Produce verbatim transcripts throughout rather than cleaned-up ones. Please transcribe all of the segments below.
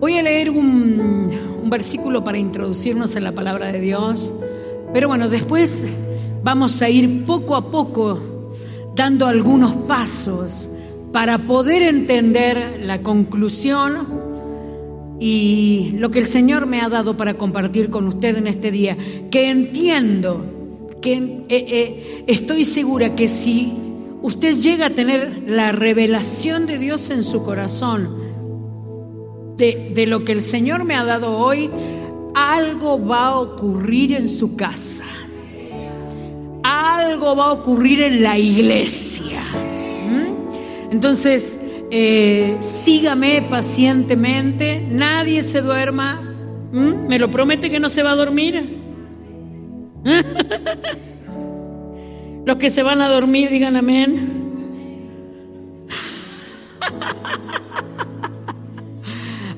Voy a leer un, un versículo para introducirnos en la palabra de Dios, pero bueno, después vamos a ir poco a poco dando algunos pasos para poder entender la conclusión y lo que el Señor me ha dado para compartir con usted en este día, que entiendo, que eh, eh, estoy segura que si usted llega a tener la revelación de Dios en su corazón, de, de lo que el Señor me ha dado hoy, algo va a ocurrir en su casa, algo va a ocurrir en la iglesia. ¿Mm? Entonces, Eh, sígame pacientemente, nadie se duerma. ¿Mm? ¿Me lo promete que no se va a dormir? Los que se van a dormir digan amén.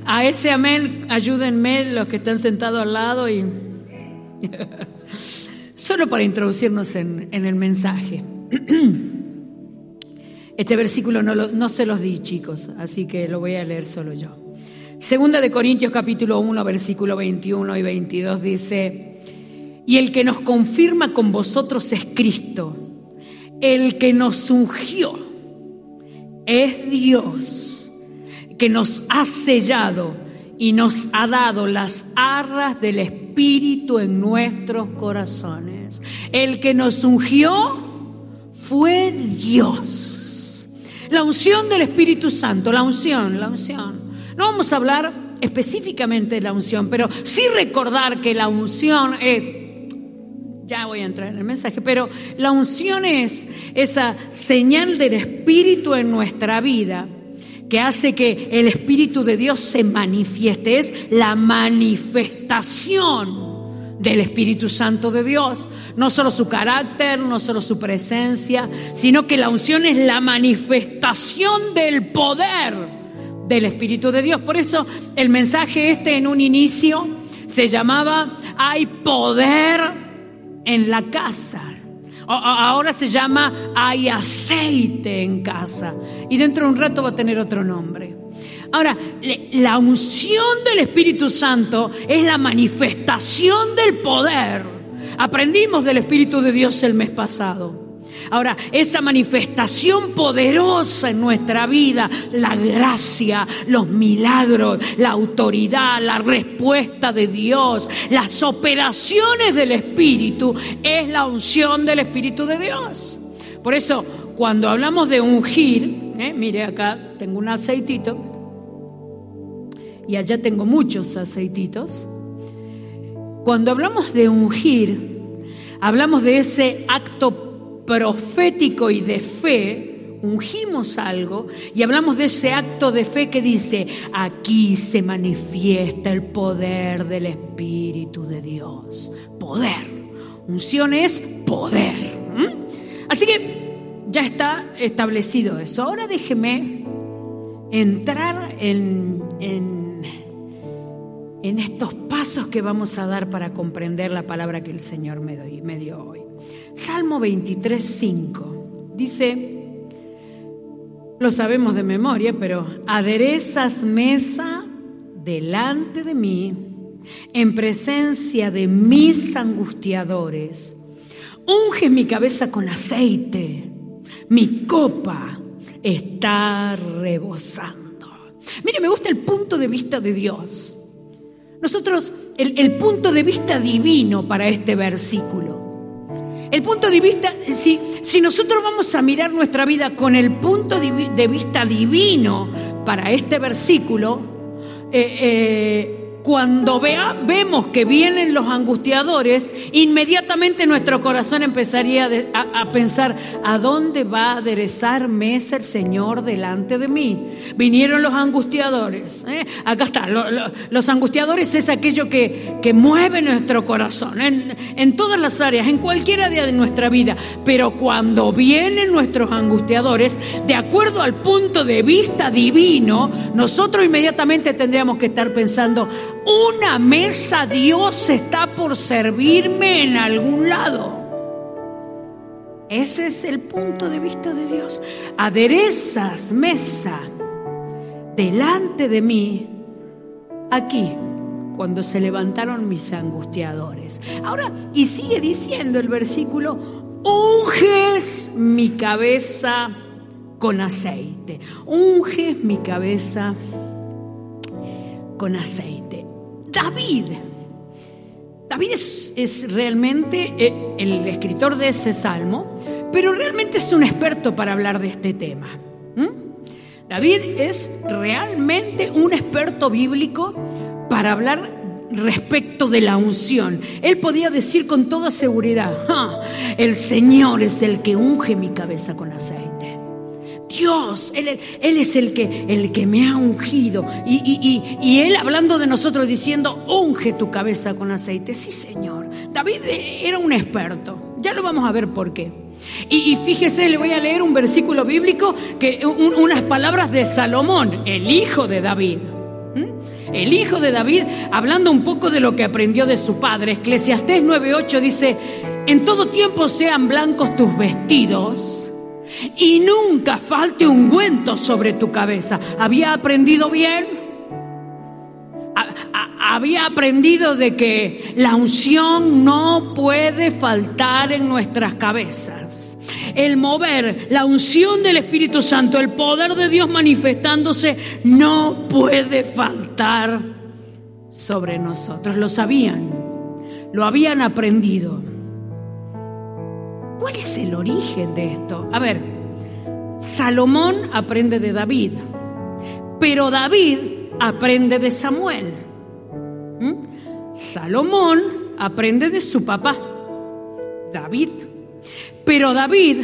A ese amén ayúdenme los que están sentados al lado y solo para introducirnos en, en el mensaje. Este versículo no, lo, no se los di, chicos, así que lo voy a leer solo yo. Segunda de Corintios capítulo uno, versículo veintiuno y veintidós dice: y el que nos confirma con vosotros es Cristo, el que nos ungió es Dios, que nos ha sellado y nos ha dado las arras del Espíritu en nuestros corazones. El que nos ungió fue Dios. La unción del Espíritu Santo, la unción, la unción. No vamos a hablar específicamente de la unción, pero sí recordar que la unción es, ya voy a entrar en el mensaje, pero la unción es esa señal del Espíritu en nuestra vida que hace que el Espíritu de Dios se manifieste, es la manifestación del Espíritu Santo de Dios, no solo su carácter, no solo su presencia, sino que la unción es la manifestación del poder del Espíritu de Dios. Por eso el mensaje este en un inicio se llamaba "Hay poder en la casa". Ahora se llama "Hay aceite en casa", y dentro de un rato va a tener otro nombre. Ahora, la unción del Espíritu Santo es la manifestación del poder. Aprendimos del Espíritu de Dios el mes pasado. Ahora, esa manifestación poderosa en nuestra vida, la gracia, los milagros, la autoridad, la respuesta de Dios, las operaciones del Espíritu, es la unción del Espíritu de Dios. Por eso, cuando hablamos de ungir, ¿eh? mire, acá tengo un aceitito. Y allá tengo muchos aceititos. Cuando hablamos de ungir, hablamos de ese acto profético y de fe. Ungimos algo y hablamos de ese acto de fe que dice: aquí se manifiesta el poder del Espíritu de Dios. Poder. Unción es poder. ¿Mm? Así que ya está establecido eso. Ahora déjeme entrar en... en en estos pasos que vamos a dar para comprender la palabra que el Señor me, doy, me dio hoy. Salmo veintitrés, cinco dice, lo sabemos de memoria, pero: aderezas mesa delante de mí, en presencia de mis angustiadores. Unges mi cabeza con aceite, mi copa está rebosando. Mire, me gusta el punto de vista de Dios. Nosotros, el, el punto de vista divino para este versículo. El punto de vista, si, si nosotros vamos a mirar nuestra vida con el punto de vista divino para este versículo, eh, eh, cuando vea, vemos que vienen los angustiadores, inmediatamente nuestro corazón empezaría a, a pensar: ¿a dónde va a aderezar mesa el Señor delante de mí? Vinieron los angustiadores, ¿eh? Acá está, lo, lo, los angustiadores es aquello que, que mueve nuestro corazón en, en todas las áreas, en cualquier área de nuestra vida. Pero cuando vienen nuestros angustiadores, de acuerdo al punto de vista divino, nosotros inmediatamente tendríamos que estar pensando: una mesa Dios está por servirme en algún lado. Ese es el punto de vista de Dios. Aderezas mesa delante de mí, aquí cuando se levantaron mis angustiadores. Ahora, y sigue diciendo el versículo, unges mi cabeza con aceite, unges mi cabeza con aceite. David, David es, es realmente el escritor de ese salmo, pero realmente es un experto para hablar de este tema. ¿Mm? David es realmente un experto bíblico para hablar respecto de la unción. Él podía decir con toda seguridad, ¡ah! El Señor es el que unge mi cabeza con aceite. Dios, Él, él es el que, el que me ha ungido. Y, y, y, y Él hablando de nosotros diciendo, unge tu cabeza con aceite. Sí, Señor. David era un experto. Ya lo vamos a ver por qué. Y, y fíjese, le voy a leer un versículo bíblico, que, un, unas palabras de Salomón, el hijo de David. El hijo de David, hablando un poco de lo que aprendió de su padre. Eclesiastés nueve ocho dice, en todo tiempo sean blancos tus vestidos y nunca falte ungüento sobre tu cabeza. ¿Había aprendido bien? Había aprendido de que la unción no puede faltar en nuestras cabezas. El mover, la unción del Espíritu Santo, el poder de Dios manifestándose, no puede faltar sobre nosotros. Lo sabían, lo habían aprendido. ¿Cuál es el origen de esto? A ver, Salomón aprende de David, pero David aprende de Samuel. ¿Mm? Salomón aprende de su papá, David. Pero David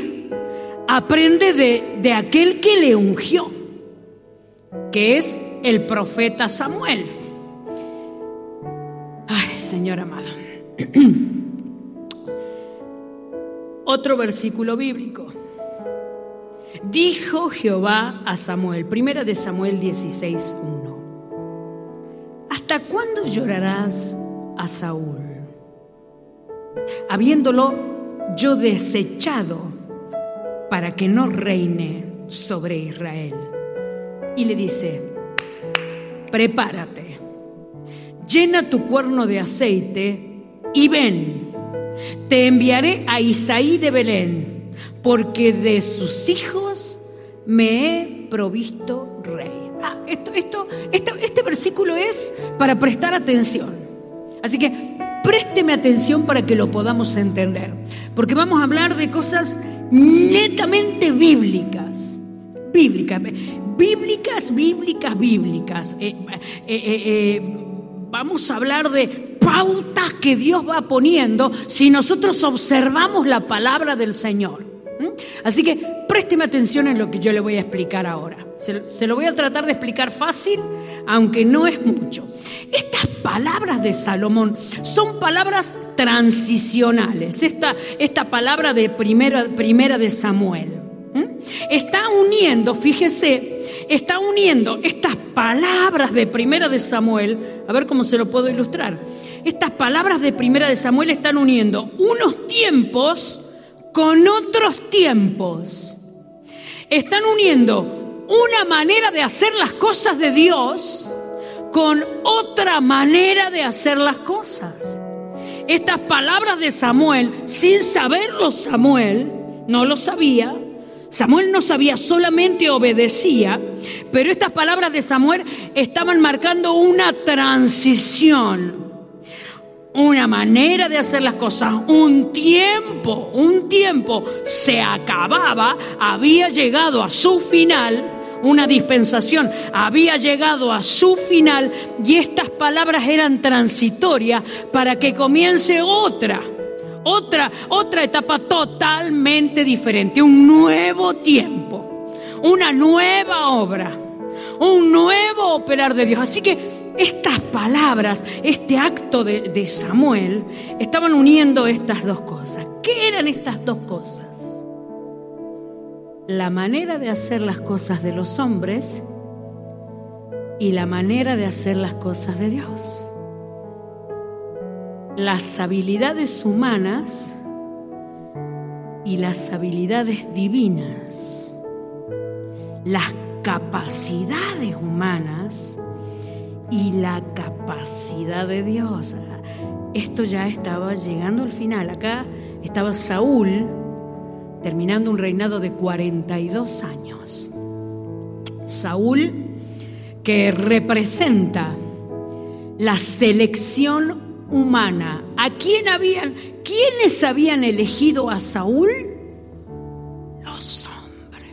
aprende de, de aquel que le ungió, que es el profeta Samuel. Ay, Señor amado. Otro versículo bíblico. Dijo Jehová a Samuel, Primera de Samuel dieciséis uno. ¿Hasta cuándo llorarás a Saúl, habiéndolo yo desechado para que no reine sobre Israel? Y le dice, prepárate, llena tu cuerno de aceite y ven, te enviaré a Isaí de Belén, porque de sus hijos me he provisto rey. Ah, esto, esto, este, este versículo es para prestar atención, así que présteme atención para que lo podamos entender, porque vamos a hablar de cosas netamente bíblicas, bíblicas, bíblicas, bíblicas, bíblicas. Eh, eh, eh, eh, vamos a hablar de pautas que Dios va poniendo si nosotros observamos la palabra del Señor. ¿Mm? Así que présteme atención en lo que yo le voy a explicar ahora. Se, se lo voy a tratar de explicar fácil, aunque no es mucho. Estas palabras de Salomón son palabras transicionales. Esta, esta palabra de primera, primera de Samuel, ¿m? Está uniendo, fíjese, está uniendo estas palabras de Primera de Samuel. A ver cómo se lo puedo ilustrar. Estas palabras de Primera de Samuel están uniendo unos tiempos con otros tiempos. Están uniendo una manera de hacer las cosas de Dios con otra manera de hacer las cosas. Estas palabras de Samuel, sin saberlo Samuel, no lo sabía, Samuel no sabía, solamente obedecía, pero estas palabras de Samuel estaban marcando una transición, una manera de hacer las cosas, un tiempo, un tiempo se acababa, había llegado a su final. Una dispensación había llegado a su final y estas palabras eran transitorias para que comience otra, otra, otra etapa totalmente diferente, un nuevo tiempo, una nueva obra, un nuevo operar de Dios. Así que estas palabras, este acto de, de Samuel, estaban uniendo estas dos cosas. ¿Qué eran estas dos cosas? La manera de hacer las cosas de los hombres y la manera de hacer las cosas de Dios. Las habilidades humanas y las habilidades divinas. Las capacidades humanas y la capacidad de Dios. Esto ya estaba llegando al final. Acá estaba Saúl terminando un reinado de cuarenta y dos años. Saúl, que representa la selección humana. ¿A quién habían, quiénes habían elegido a Saúl? Los hombres.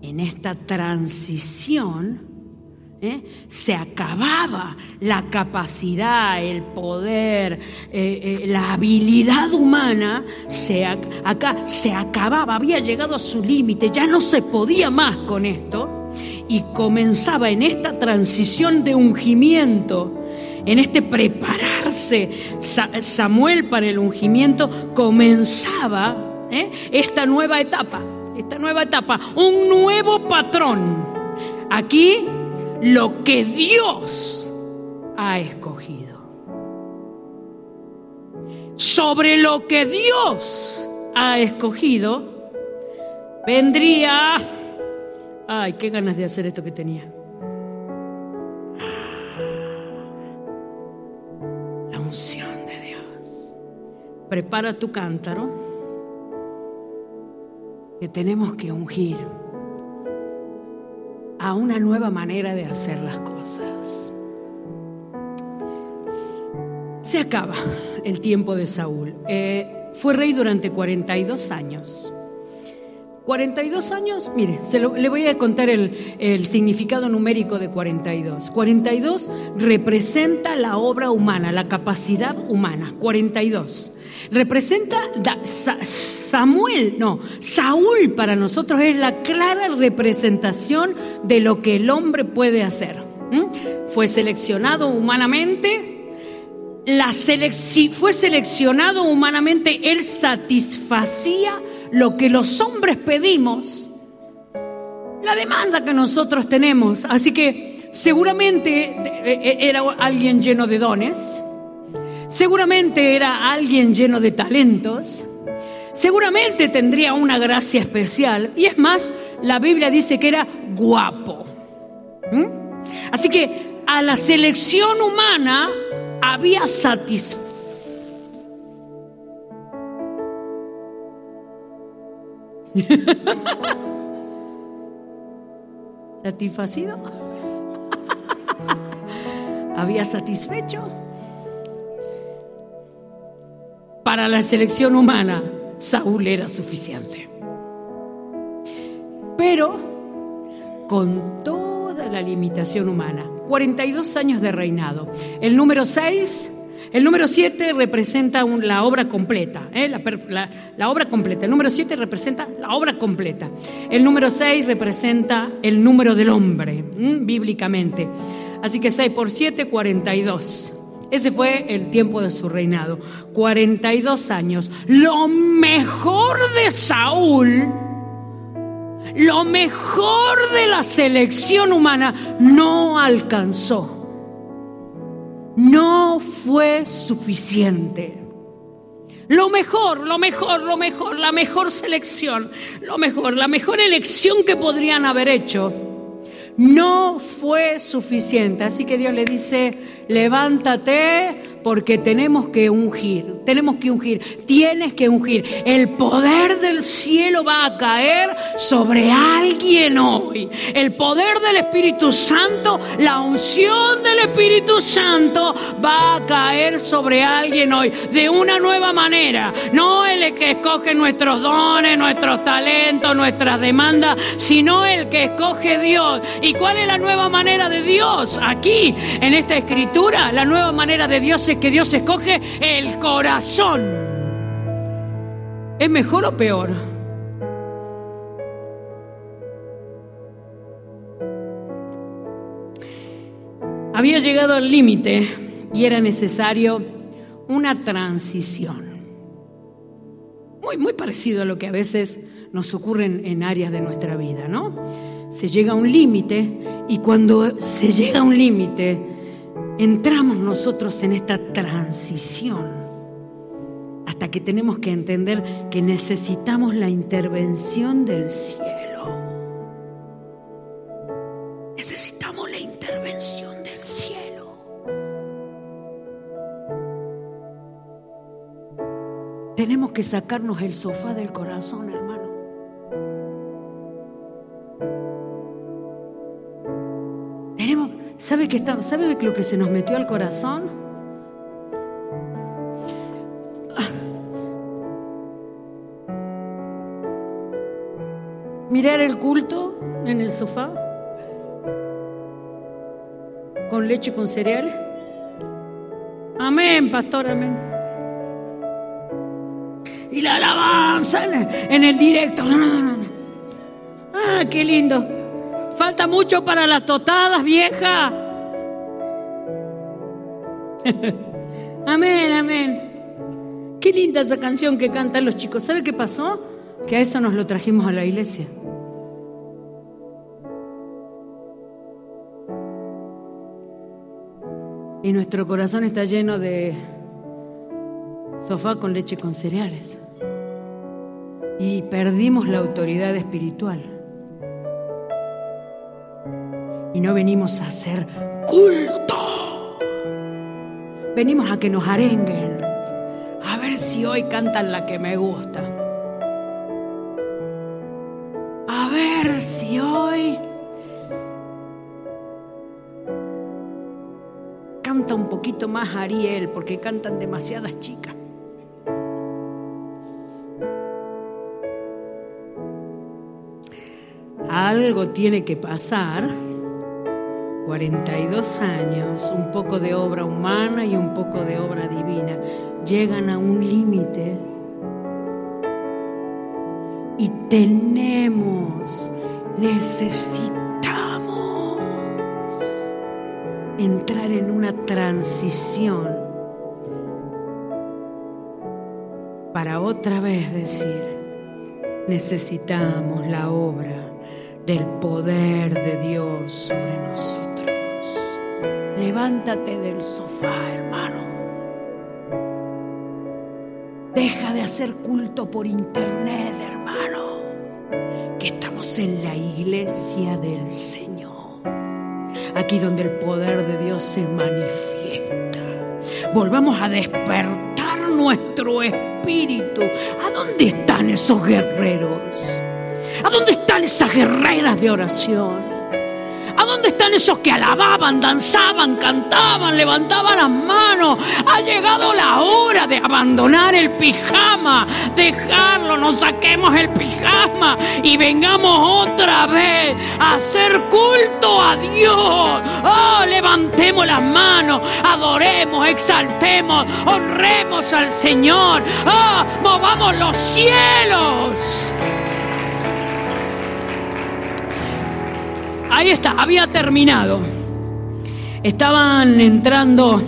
En esta transición ¿eh? se acababa la capacidad, el poder, eh, eh, la habilidad humana. Se, acá se acababa, había llegado a su límite, ya no se podía más con esto. Y comenzaba en esta transición de ungimiento, en este prepararse Samuel para el ungimiento, comenzaba ¿eh? esta nueva etapa, esta nueva etapa, un nuevo patrón. Aquí lo que Dios ha escogido, sobre lo que Dios ha escogido, vendría... Ay, qué ganas de hacer esto que tenía. La unción de Dios. Prepara tu cántaro, que tenemos que ungir a una nueva manera de hacer las cosas. Se acaba el tiempo de Saúl. Eh, fue rey durante cuarenta y dos años. cuarenta y dos años, mire, se lo, le voy a contar el, el significado numérico de cuarenta y dos. cuarenta y dos representa la obra humana, la capacidad humana. cuarenta y dos representa da, sa, Samuel, no, Saúl para nosotros es la clara representación de lo que el hombre puede hacer. ¿Mm? Fue seleccionado humanamente. La selec- fue seleccionado humanamente, él satisfacía lo que los hombres pedimos, la demanda que nosotros tenemos. Así que seguramente era alguien lleno de dones, seguramente era alguien lleno de talentos, seguramente tendría una gracia especial. Y es más, la Biblia dice que era guapo. ¿Mm? Así que a la selección humana había satisfacción. ¿Satisfacido? ¿Había satisfecho? Para la selección humana, Saúl era suficiente. Pero con toda la limitación humana, cuarenta y dos años de reinado. El número seis... El número siete representa un, la obra completa, ¿eh? la, la, la obra completa. El número siete representa la obra completa. El número seis representa el número del hombre, ¿m? bíblicamente. Así que seis por siete, cuarenta y dos. Ese fue el tiempo de su reinado, cuarenta y dos años. Lo mejor de Saúl, lo mejor de la selección humana no alcanzó. No fue suficiente. Lo mejor, lo mejor, lo mejor, la mejor selección, lo mejor, la mejor elección que podrían haber hecho, no fue suficiente. Así que Dios le dice: levántate, porque tenemos que ungir, tenemos que ungir, tienes que ungir. El poder del cielo va a caer sobre alguien hoy. El poder del Espíritu Santo, la unción del Espíritu Santo va a caer sobre alguien hoy de una nueva manera. No el que escoge nuestros dones, nuestros talentos, nuestras demandas, sino el que escoge Dios. ¿Y cuál es la nueva manera de Dios? Aquí, en esta escritura, la nueva manera de Dios es que Dios escoge el corazón. ¿Es mejor o peor? Había llegado al límite y era necesario una transición. Muy, muy parecido a lo que a veces nos ocurre en, en áreas de nuestra vida, ¿no? Se llega a un límite, y cuando se llega a un límite, entramos nosotros en esta transición hasta que tenemos que entender que necesitamos la intervención del cielo. necesitamos la intervención del cielo. Tenemos que sacarnos el sofá del corazón, hermano. Tenemos, ¿sabe que está, sabe lo que se nos metió al corazón? Mirar el culto en el sofá con leche y con cereal. Amén, pastor, amén. Y la alabanza en el directo. Ah, qué lindo. Falta mucho para las tostadas, vieja. Amén, amén. Qué linda esa canción que cantan los chicos. ¿Sabe qué pasó? Que a eso nos lo trajimos a la iglesia. Y nuestro corazón está lleno de sofá con leche con cereales. Y perdimos la autoridad espiritual. Y no venimos a hacer culto. Venimos a que nos arenguen. A ver si hoy cantan la que me gusta. A ver si hoy canta un poquito más Ariel, porque cantan demasiadas chicas. Algo tiene que pasar. cuarenta y dos años, un poco de obra humana y un poco de obra divina. Llegan a un límite y tenemos, necesitamos entrar en una transición para otra vez decir: necesitamos la obra del poder de Dios sobre nosotros. Levántate del sofá, hermano. Deja de hacer culto por internet, hermano, que estamos en la iglesia del Señor. Aquí donde el poder de Dios se manifiesta. Volvamos a despertar nuestro espíritu. ¿A dónde están esos guerreros? ¿A dónde están esas guerreras de oración? ¿A dónde están esos que alababan, danzaban, cantaban, levantaban las manos? Ha llegado la hora de abandonar el pijama, dejarlo, nos saquemos el pijama y vengamos otra vez a hacer culto a Dios. Oh, levantemos las manos, adoremos, exaltemos, honremos al Señor. Oh, movamos los cielos. Ahí está, había terminado. Estaban entrando,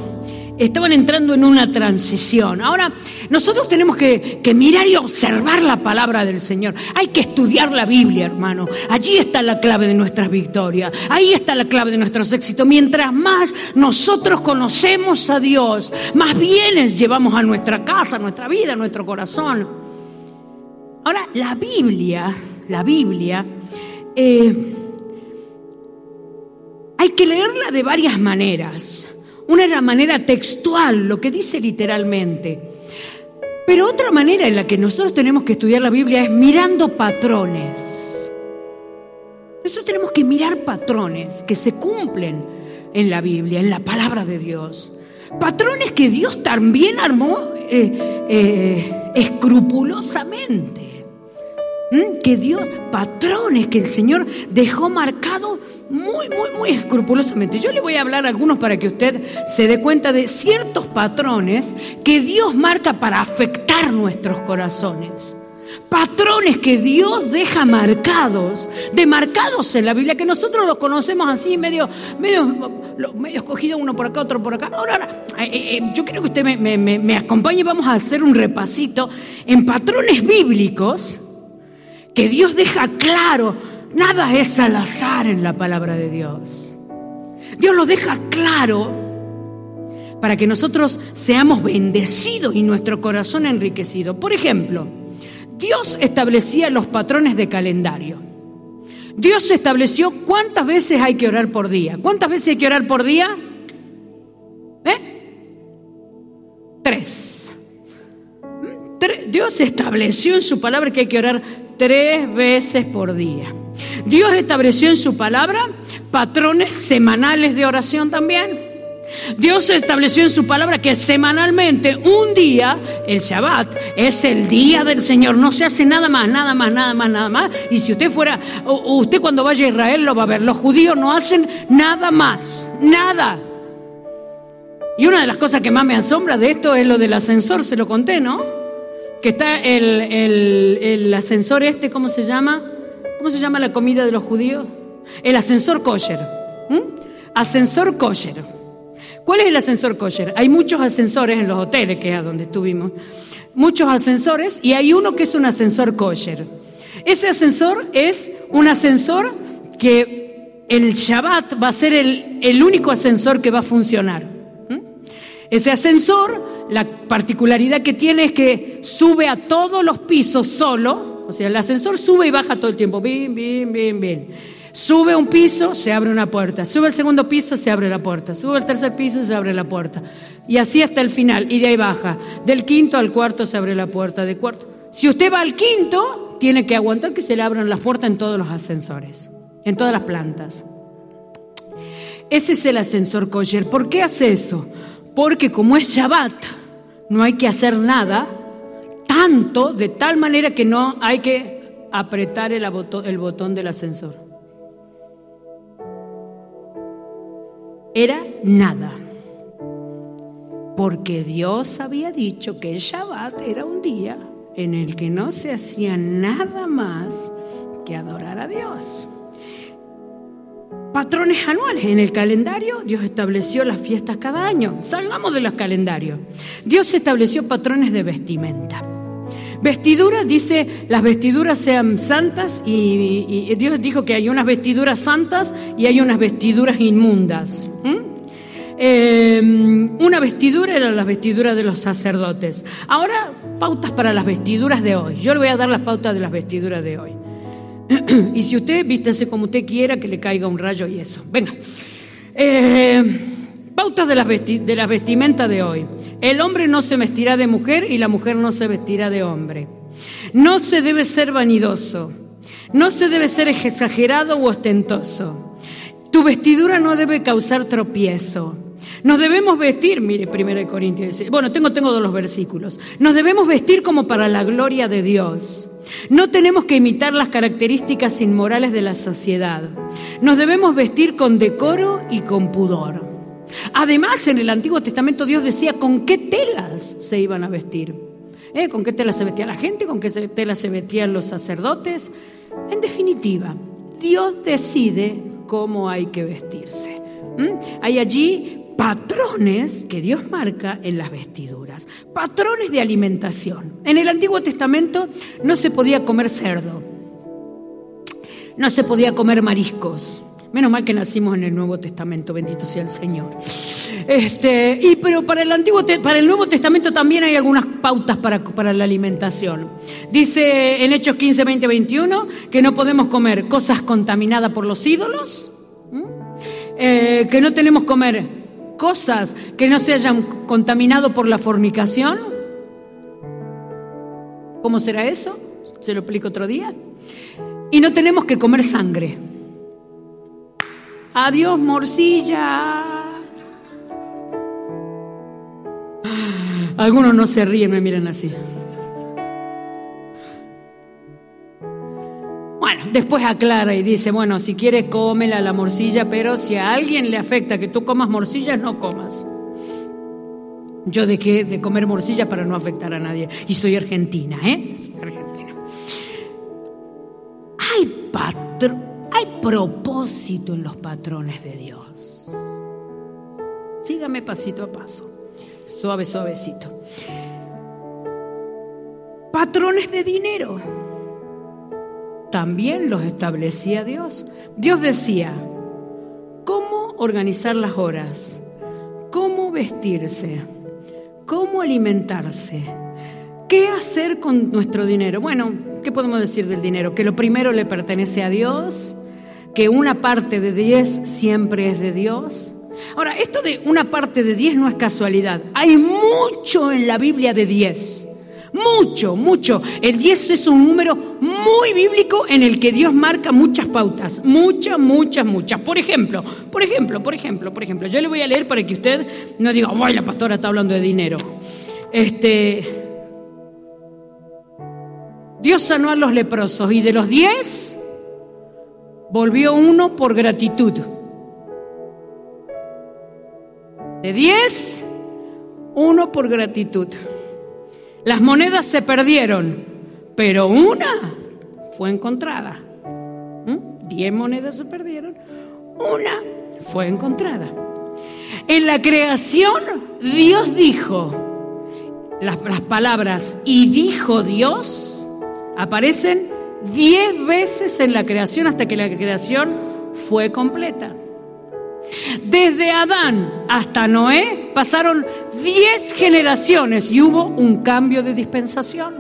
estaban entrando en una transición. Ahora, nosotros tenemos que, que mirar y observar la palabra del Señor. Hay que estudiar la Biblia, hermano. Allí está la clave de nuestras victorias. Ahí está la clave de nuestros éxitos. Mientras más nosotros conocemos a Dios, más bienes llevamos a nuestra casa, a nuestra vida, a nuestro corazón. Ahora, la Biblia, la Biblia... Eh, hay que leerla de varias maneras. Una es la manera textual, lo que dice literalmente. Pero otra manera en la que nosotros tenemos que estudiar la Biblia es mirando patrones. Nosotros tenemos que mirar patrones que se cumplen en la Biblia, en la palabra de Dios. Patrones que Dios también armó eh, eh, escrupulosamente. Que Dios, patrones que el Señor dejó marcados muy, muy, muy escrupulosamente. Yo le voy a hablar algunos para que usted se dé cuenta de ciertos patrones que Dios marca para afectar nuestros corazones. Patrones que Dios deja marcados, demarcados en la Biblia, que nosotros los conocemos así, medio, medio, medio escogido, uno por acá, otro por acá. Ahora, ahora eh, eh, yo creo que usted me, me, me, me acompañe, vamos a hacer un repasito en patrones bíblicos que Dios deja claro. Nada es al azar en la palabra de Dios. Dios lo deja claro para que nosotros seamos bendecidos y nuestro corazón enriquecido. Por ejemplo, Dios establecía los patrones de calendario. Dios estableció cuántas veces hay que orar por día. ¿Cuántas veces hay que orar por día? ¿Eh? Tres. Dios estableció en su palabra que hay que orar tres veces por día. Dios estableció en su palabra patrones semanales de oración también. Dios estableció en su palabra que semanalmente, un día, el Shabbat, es el día del Señor. No se hace nada más, nada más, nada más, nada más. Y si usted fuera, usted cuando vaya a Israel lo va a ver. Los judíos no hacen nada más, nada. Y una de las cosas que más me asombra de esto es lo del ascensor, se lo conté, ¿no? Que está el, el, el ascensor este, ¿cómo se llama? ¿Cómo se llama la comida de los judíos? El ascensor kosher. ¿Mm? Ascensor kosher. ¿Cuál es el ascensor kosher? Hay muchos ascensores en los hoteles, que es a donde estuvimos. Muchos ascensores, y hay uno que es un ascensor kosher. Ese ascensor es un ascensor que el Shabbat va a ser el, el único ascensor que va a funcionar. ¿Mm? Ese ascensor, la particularidad que tiene es que sube a todos los pisos solo. O sea, el ascensor sube y baja todo el tiempo. Bien, bien, bien, bien. Sube un piso, se abre una puerta. Sube el segundo piso, se abre la puerta. Sube el tercer piso, se abre la puerta. Y así hasta el final, y de ahí baja. Del quinto al cuarto se abre la puerta. De cuarto. Si usted va al quinto, tiene que aguantar que se le abran las puertas en todos los ascensores, en todas las plantas. Ese es el ascensor kosher. ¿Por qué hace eso? Porque como es Shabbat, no hay que hacer nada, tanto, de tal manera que no hay que apretar el botón, el botón del ascensor. Era nada, porque Dios había dicho que el Shabbat era un día en el que no se hacía nada más que adorar a Dios. Patrones anuales en el calendario. Dios estableció las fiestas cada año. Salgamos de los calendarios. Dios estableció patrones de vestimenta. Vestiduras, dice, las vestiduras sean santas, y, y, y Dios dijo que hay unas vestiduras santas y hay unas vestiduras inmundas. ¿Mm? Eh, una vestidura era la vestidura de los sacerdotes. Ahora, pautas para las vestiduras de hoy. Yo le voy a dar las pautas de las vestiduras de hoy. Y si usted, vístase como usted quiera, que le caiga un rayo y eso. Venga. Eh, Pautas de las, vesti- de las vestimentas de hoy. El hombre no se vestirá de mujer y la mujer no se vestirá de hombre. No se debe ser vanidoso. No se debe ser exagerado u ostentoso. Tu vestidura no debe causar tropiezo. Nos debemos vestir, mire, Primera de Corintios. Bueno, tengo, tengo dos los versículos. Nos debemos vestir como para la gloria de Dios. No tenemos que imitar las características inmorales de la sociedad. Nos debemos vestir con decoro y con pudor. Además, en el Antiguo Testamento Dios decía con qué telas se iban a vestir, ¿Eh? con qué telas se vestía la gente, con qué telas se vestían los sacerdotes. En definitiva, Dios decide cómo hay que vestirse. ¿Mm? Hay allí patrones que Dios marca en las vestiduras, patrones de alimentación. En el Antiguo Testamento no se podía comer cerdo, no se podía comer mariscos. Menos mal que nacimos en el Nuevo Testamento, bendito sea el Señor. Este, y pero para el Antiguo, para el Nuevo Testamento también hay algunas pautas para, para la alimentación. Dice en Hechos quince, veinte, veintiuno que no podemos comer cosas contaminadas por los ídolos, eh, que no tenemos que comer cosas que no se hayan contaminado por la fornicación. ¿Cómo será eso? Se lo explico otro día. Y no tenemos que comer sangre. Adiós, morcilla. Algunos no se ríen, me miran así. Bueno, después aclara y dice, bueno, si quieres cómela la morcilla, pero si a alguien le afecta que tú comas morcillas, no comas. Yo dejé de comer morcilla para no afectar a nadie. Y soy argentina, ¿eh? Argentina. Ay, patrón. Hay propósito en los patrones de Dios. Sígame pasito a paso, suave, suavecito. Patrones de dinero. También los establecía Dios. Dios decía, cómo organizar las horas, cómo vestirse, cómo alimentarse, qué hacer con nuestro dinero. Bueno, ¿qué podemos decir del dinero? Que lo primero le pertenece a Dios. que una parte de diez siempre es de Dios. Ahora, esto de una parte de diez no es casualidad. Hay mucho en la Biblia de diez. Mucho, mucho. El diez es un número muy bíblico en el que Dios marca muchas pautas. Muchas, muchas, muchas. Por ejemplo, por ejemplo, por ejemplo, por ejemplo. Yo le voy a leer para que usted no diga, ¡ay, la pastora está hablando de dinero! Este... Dios sanó a los leprosos y de los diez volvió uno por gratitud. De diez, uno por gratitud. Las monedas se perdieron, pero una fue encontrada. ¿Mm? Diez monedas se perdieron, una fue encontrada. En la creación, Dios dijo, las, las palabras, y dijo Dios, aparecen diez veces en la creación hasta que la creación fue completa. Desde Adán hasta Noé pasaron diez generaciones y hubo un cambio de dispensación.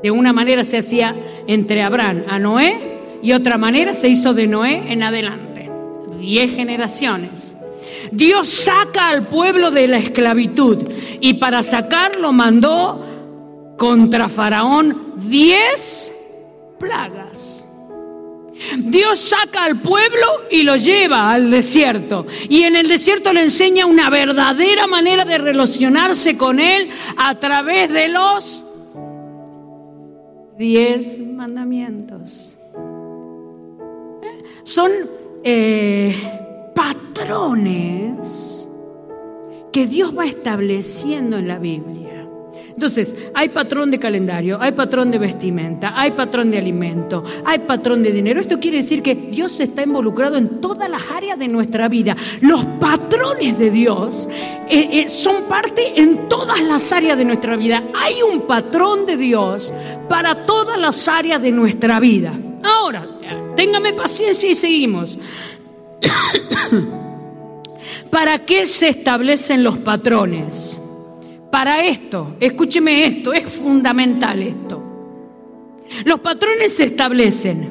De una manera se hacía entre Abraham a Noé y otra manera se hizo de Noé en adelante. diez generaciones. Dios saca al pueblo de la esclavitud y para sacarlo mandó contra Faraón diez plagas. Dios saca al pueblo y lo lleva al desierto. Y en el desierto le enseña una verdadera manera de relacionarse con Él a través de los diez mandamientos. ¿Eh? Son eh, patrones que Dios va estableciendo en la Biblia. Entonces, hay patrón de calendario, hay patrón de vestimenta, hay patrón de alimento, hay patrón de dinero. Esto quiere decir que Dios está involucrado en todas las áreas de nuestra vida. Los patrones de Dios eh, eh, son parte en todas las áreas de nuestra vida. Hay un patrón de Dios para todas las áreas de nuestra vida. Ahora, téngame paciencia y seguimos. ¿Para qué se establecen los patrones? Para esto, escúcheme esto, es fundamental esto. Los patrones se establecen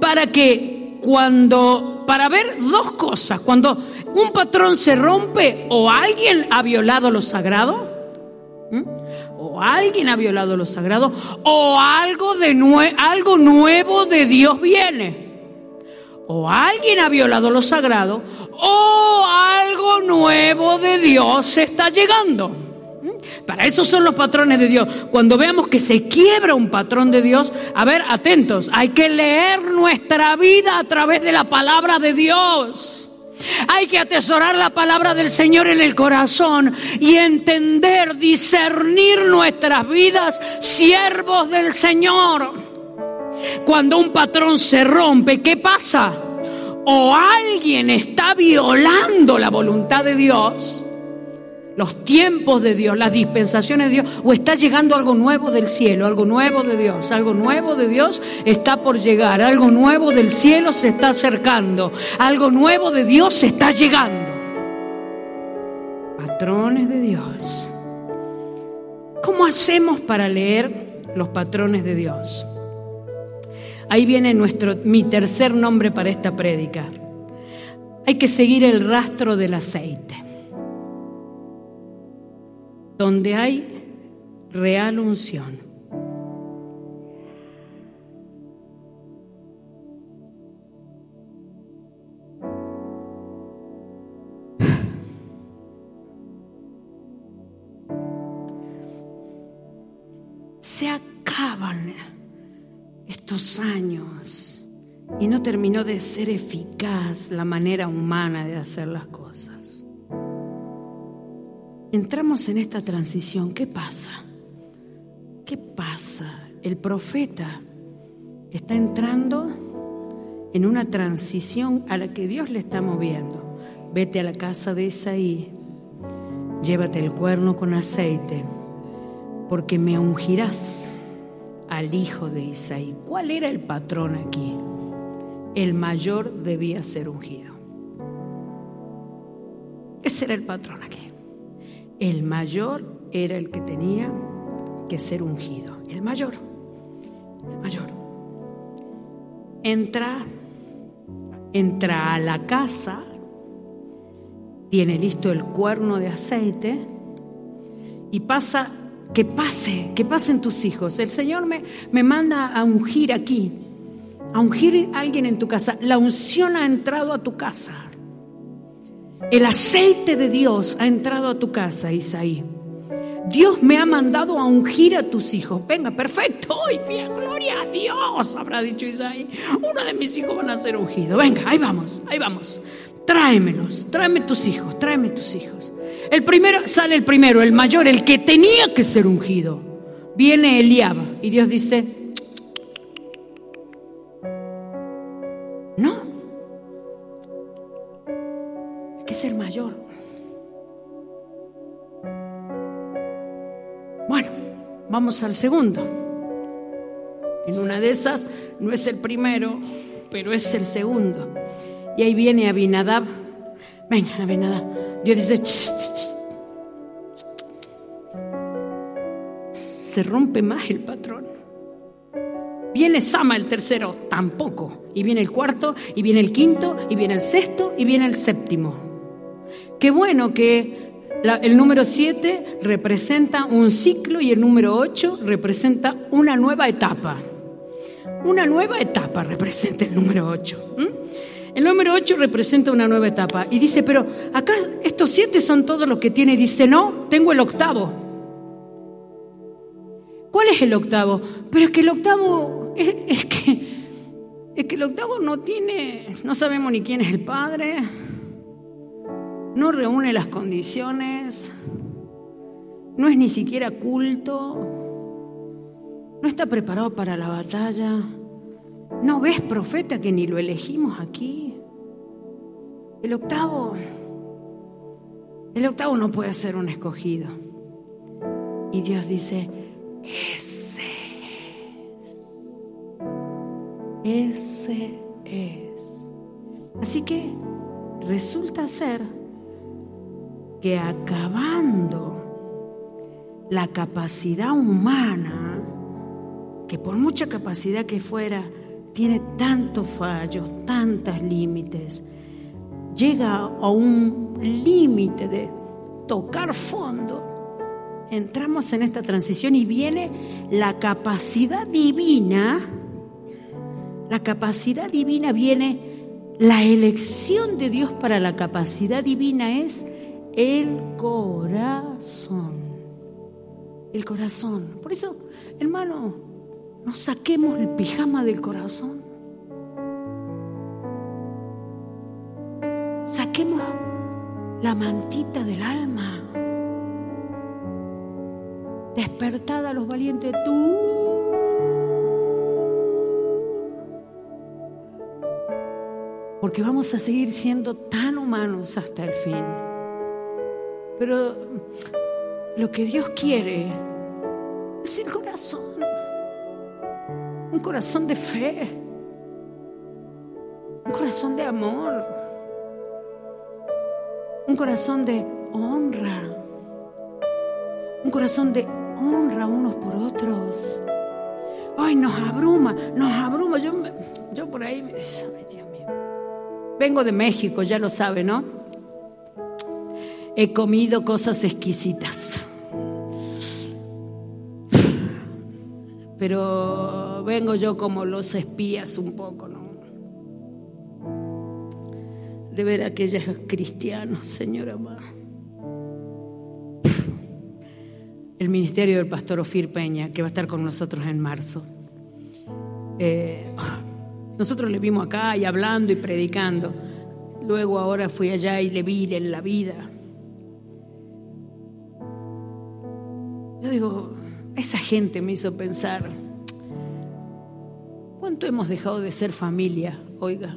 para que cuando, para ver dos cosas, cuando un patrón se rompe o alguien ha violado lo sagrado, ¿m? o alguien ha violado lo sagrado, o algo, de nue- algo nuevo de Dios viene. O alguien ha violado lo sagrado, o algo nuevo de Dios está llegando. Para eso son los patrones de Dios. Cuando veamos que se quiebra un patrón de Dios, a ver, atentos, hay que leer nuestra vida a través de la palabra de Dios. Hay que atesorar la palabra del Señor en el corazón y entender, discernir nuestras vidas, siervos del Señor. Cuando un patrón se rompe, ¿qué pasa? O alguien está violando la voluntad de Dios, los tiempos de Dios, las dispensaciones de Dios, o está llegando algo nuevo del cielo, algo nuevo de Dios, algo nuevo de Dios está por llegar, algo nuevo del cielo se está acercando, algo nuevo de Dios se está llegando. Patrones de Dios. ¿Cómo hacemos para leer los patrones de Dios? Ahí viene nuestro, mi tercer nombre para esta prédica. Hay que seguir el rastro del aceite. Donde hay real unción. Se acaban estos años y no terminó de ser eficaz la manera humana de hacer las cosas. Entramos en esta transición. ¿Qué pasa? ¿Qué pasa? El profeta está entrando en una transición a la que Dios le está moviendo. Vete a la casa de Isaí, llévate el cuerno con aceite, porque me ungirás al hijo de Isaí. ¿Cuál era el patrón aquí? El mayor debía ser ungido. Ese era el patrón aquí. El mayor era el que tenía que ser ungido. El mayor. El mayor. Entra entra a la casa, tiene listo el cuerno de aceite y pasa, que pase, que pasen tus hijos. El Señor me, me manda a ungir aquí, a ungir a alguien en tu casa. La unción ha entrado a tu casa. El aceite de Dios ha entrado a tu casa, Isaí. Dios me ha mandado a ungir a tus hijos. Venga, perfecto. ¡Ay, bien, gloria a Dios! Habrá dicho Isaí. Uno de mis hijos van a ser ungido. Venga, ahí vamos, ahí vamos. Tráemelos, tráeme tus hijos, tráeme tus hijos. El primero, sale el primero, el mayor, el que tenía que ser ungido. Viene Eliaba y Dios dice: no, hay que ser mayor. Bueno, vamos al segundo. En una de esas, no es el primero, pero es el segundo. Y ahí viene Abinadab. Venga, Abinadab. Dios dice: ch, ch, ch. Se rompe más el patrón. Viene Sama, el tercero, tampoco. Y viene el cuarto, y viene el quinto, y viene el sexto, y viene el séptimo. Qué bueno que la, el número siete representa un ciclo y el número ocho representa una nueva etapa. Una nueva etapa representa el número ocho. ¿Mm? El número ocho representa una nueva etapa. Y dice, pero acá estos siete son todos los que tiene. Dice, no, tengo el octavo. ¿Cuál es el octavo? Pero es que el octavo, es, es, que, es que el octavo no tiene, no sabemos ni quién es el padre, no reúne las condiciones, no es ni siquiera culto, no está preparado para la batalla. ¿No ves, profeta, que ni lo elegimos aquí? El octavo, el octavo no puede ser un escogido. Y Dios dice, ese es, ese es. Así que resulta ser que acabando la capacidad humana, que por mucha capacidad que fuera, tiene tantos fallos, tantos límites, llega a un límite de tocar fondo. Entramos en esta transición y viene la capacidad divina. La capacidad divina viene, la elección de Dios para la capacidad divina es el corazón. El corazón. Por eso, hermano, no saquemos el pijama del corazón. Saquemos la mantita del alma. Despertad a los valientes, tú. Porque vamos a seguir siendo tan humanos hasta el fin. Pero lo que Dios quiere es el corazón. Un corazón de fe, un corazón de amor, un corazón de honra, un corazón de honra unos por otros. Ay, nos abruma, nos abruma. Yo, me, yo por ahí, me, ay, Dios mío. Vengo de México, ya lo sabe, ¿no? He comido cosas exquisitas. Pero vengo yo como los espías un poco, ¿no? De ver a aquellos cristianos, Señor amado. El ministerio del pastor Ofir Peña, que va a estar con nosotros en marzo. Eh, nosotros le vimos acá y hablando y predicando. Luego ahora fui allá y le vi en la vida. Yo digo, esa gente me hizo pensar. ¿Cuánto hemos dejado de ser familia? Oiga.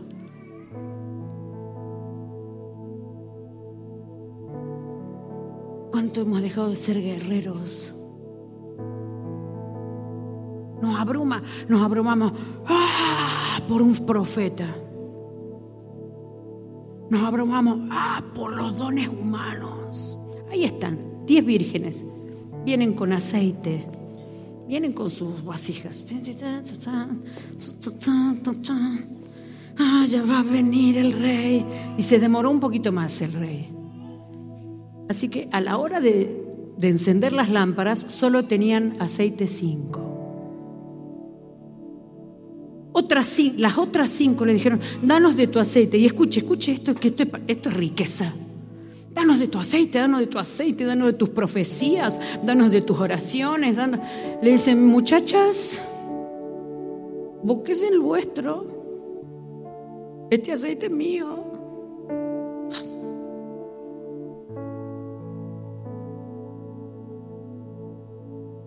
¿Cuánto hemos dejado de ser guerreros? Nos abruma, nos abrumamos ¡ah! Por un profeta. Nos abrumamos ¡ah! Por los dones humanos. Ahí están, diez vírgenes. Vienen con aceite. Vienen con sus vasijas. ah, ya va a venir el rey. Y se demoró un poquito más el rey. Así que a la hora de, de encender las lámparas solo tenían aceite cinco. Otras, las otras cinco le dijeron, danos de tu aceite. Y escuche, escuche esto, que esto, esto es riqueza. Danos de tu aceite, danos de tu aceite, danos de tus profecías, danos de tus oraciones. Danos... Le dicen, muchachas, busquen el vuestro. Este aceite es mío.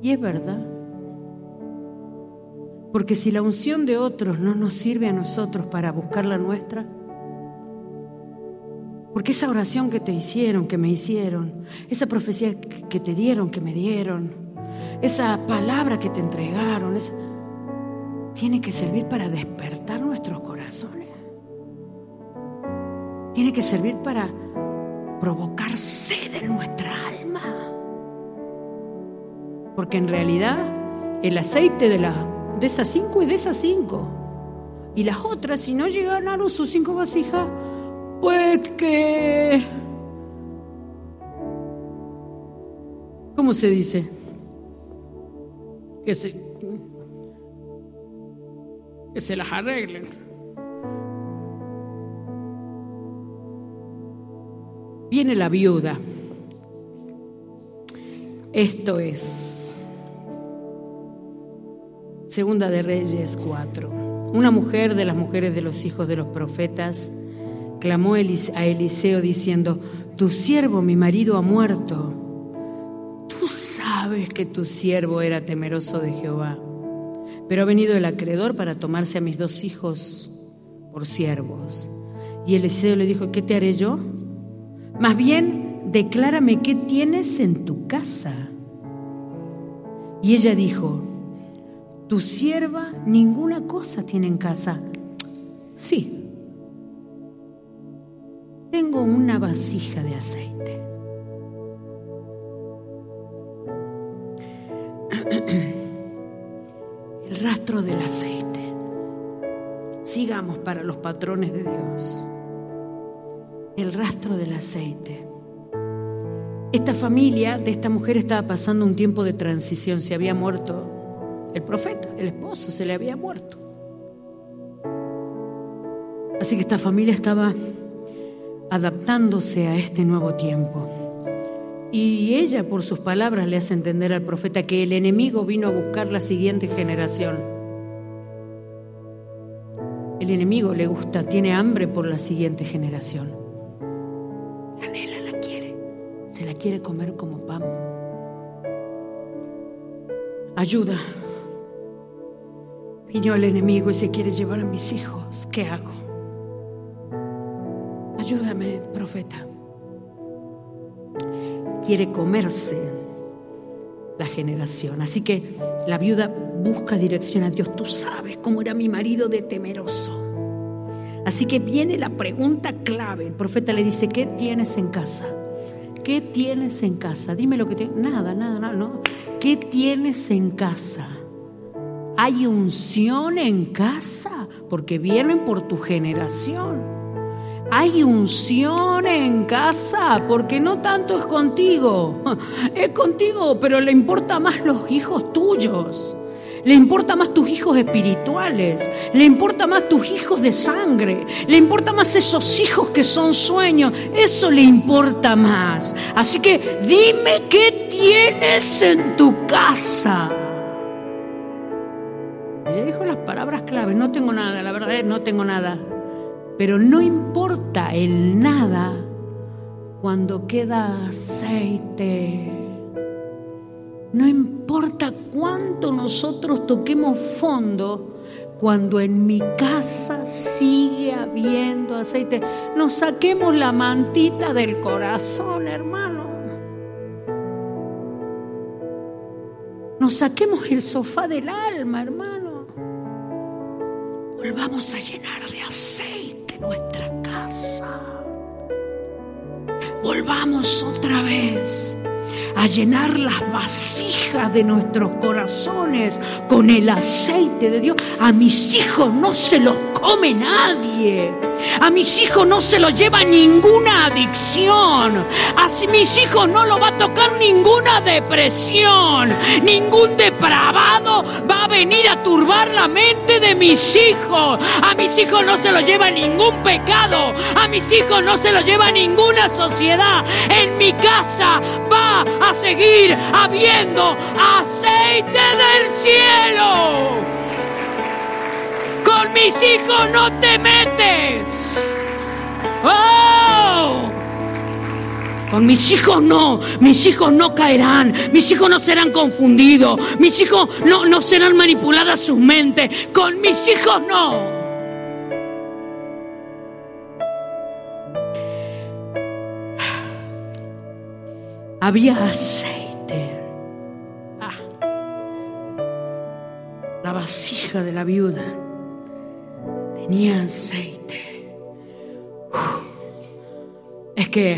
Y es verdad. Porque si la unción de otros no nos sirve a nosotros para buscar la nuestra, porque esa oración que te hicieron, que me hicieron, esa profecía que te dieron, que me dieron, esa palabra que te entregaron, esa, tiene que servir para despertar nuestros corazones. Tiene que servir para provocar sed en nuestra alma. Porque en realidad el aceite de, la, de esas cinco es de esas cinco. Y las otras, si no llegan a sus cinco vasijas, pues que, ¿cómo se dice? Que se, que se las arreglen. Viene la viuda. Esto es Segunda de Reyes cuatro. Una mujer de las mujeres de los hijos de los profetas clamó a Eliseo diciendo, tu siervo, mi marido, ha muerto. Tú sabes que tu siervo era temeroso de Jehová, pero ha venido el acreedor para tomarse a mis dos hijos por siervos. Y Eliseo le dijo, ¿qué te haré yo? Más bien, declárame qué tienes en tu casa. Y ella dijo, tu sierva ninguna cosa tiene en casa. Sí, tengo una vasija de aceite. El rastro del aceite. Sigamos para los patrones de Dios. El rastro del aceite. Esta familia de esta mujer estaba pasando un tiempo de transición. Se había muerto el profeta, el esposo, se le había muerto. Así que esta familia estaba adaptándose a este nuevo tiempo. Y ella, por sus palabras, le hace entender al profeta que el enemigo vino a buscar la siguiente generación. El enemigo le gusta, tiene hambre por la siguiente generación. La anhela, la quiere, se la quiere comer como pan. Ayuda. Vino el enemigo y se quiere llevar a mis hijos. ¿Qué hago? Ayúdame, profeta. Quiere comerse la generación. Así que la viuda busca dirección a Dios. Tú sabes cómo era mi marido de temeroso. Así que viene la pregunta clave. El profeta le dice, ¿qué tienes en casa? ¿Qué tienes en casa? Dime lo que tienes. Nada, nada, nada. No. ¿Qué tienes en casa? ¿Hay unción en casa? Porque vienen por tu generación. Hay unción en casa, porque no tanto es contigo, es contigo, pero le importa más los hijos tuyos, le importa más tus hijos espirituales, le importa más tus hijos de sangre, le importa más esos hijos que son sueños, eso le importa más. Así que dime qué tienes en tu casa. Ella dijo las palabras claves, no tengo nada, la verdad es no tengo nada. Pero no importa el nada cuando queda aceite. No importa cuánto nosotros toquemos fondo, cuando en mi casa sigue habiendo aceite. Nos saquemos la mantita del corazón, hermano. Nos saquemos el sofá del alma, hermano. Volvamos a llenar de aceite nuestra casa. Volvamos otra vez a llenar las vasijas de nuestros corazones con el aceite de Dios. A mis hijos no se los come nadie. A mis hijos no se los lleva ninguna adicción. A mis hijos no los va a tocar ninguna depresión. Ningún depravado va a venir a turbar la mente de mis hijos. A mis hijos no se los lleva ningún pecado. A mis hijos no se los lleva ninguna sociedad. En mi casa va a seguir habiendo aceite del cielo. Con mis hijos no te metes. ¡Oh! Con mis hijos no, mis hijos no caerán, mis hijos no serán confundidos, mis hijos no, no serán manipuladas sus mentes, con mis hijos no. Había aceite. Ah, la vasija de la viuda tenía aceite. Uf. Es que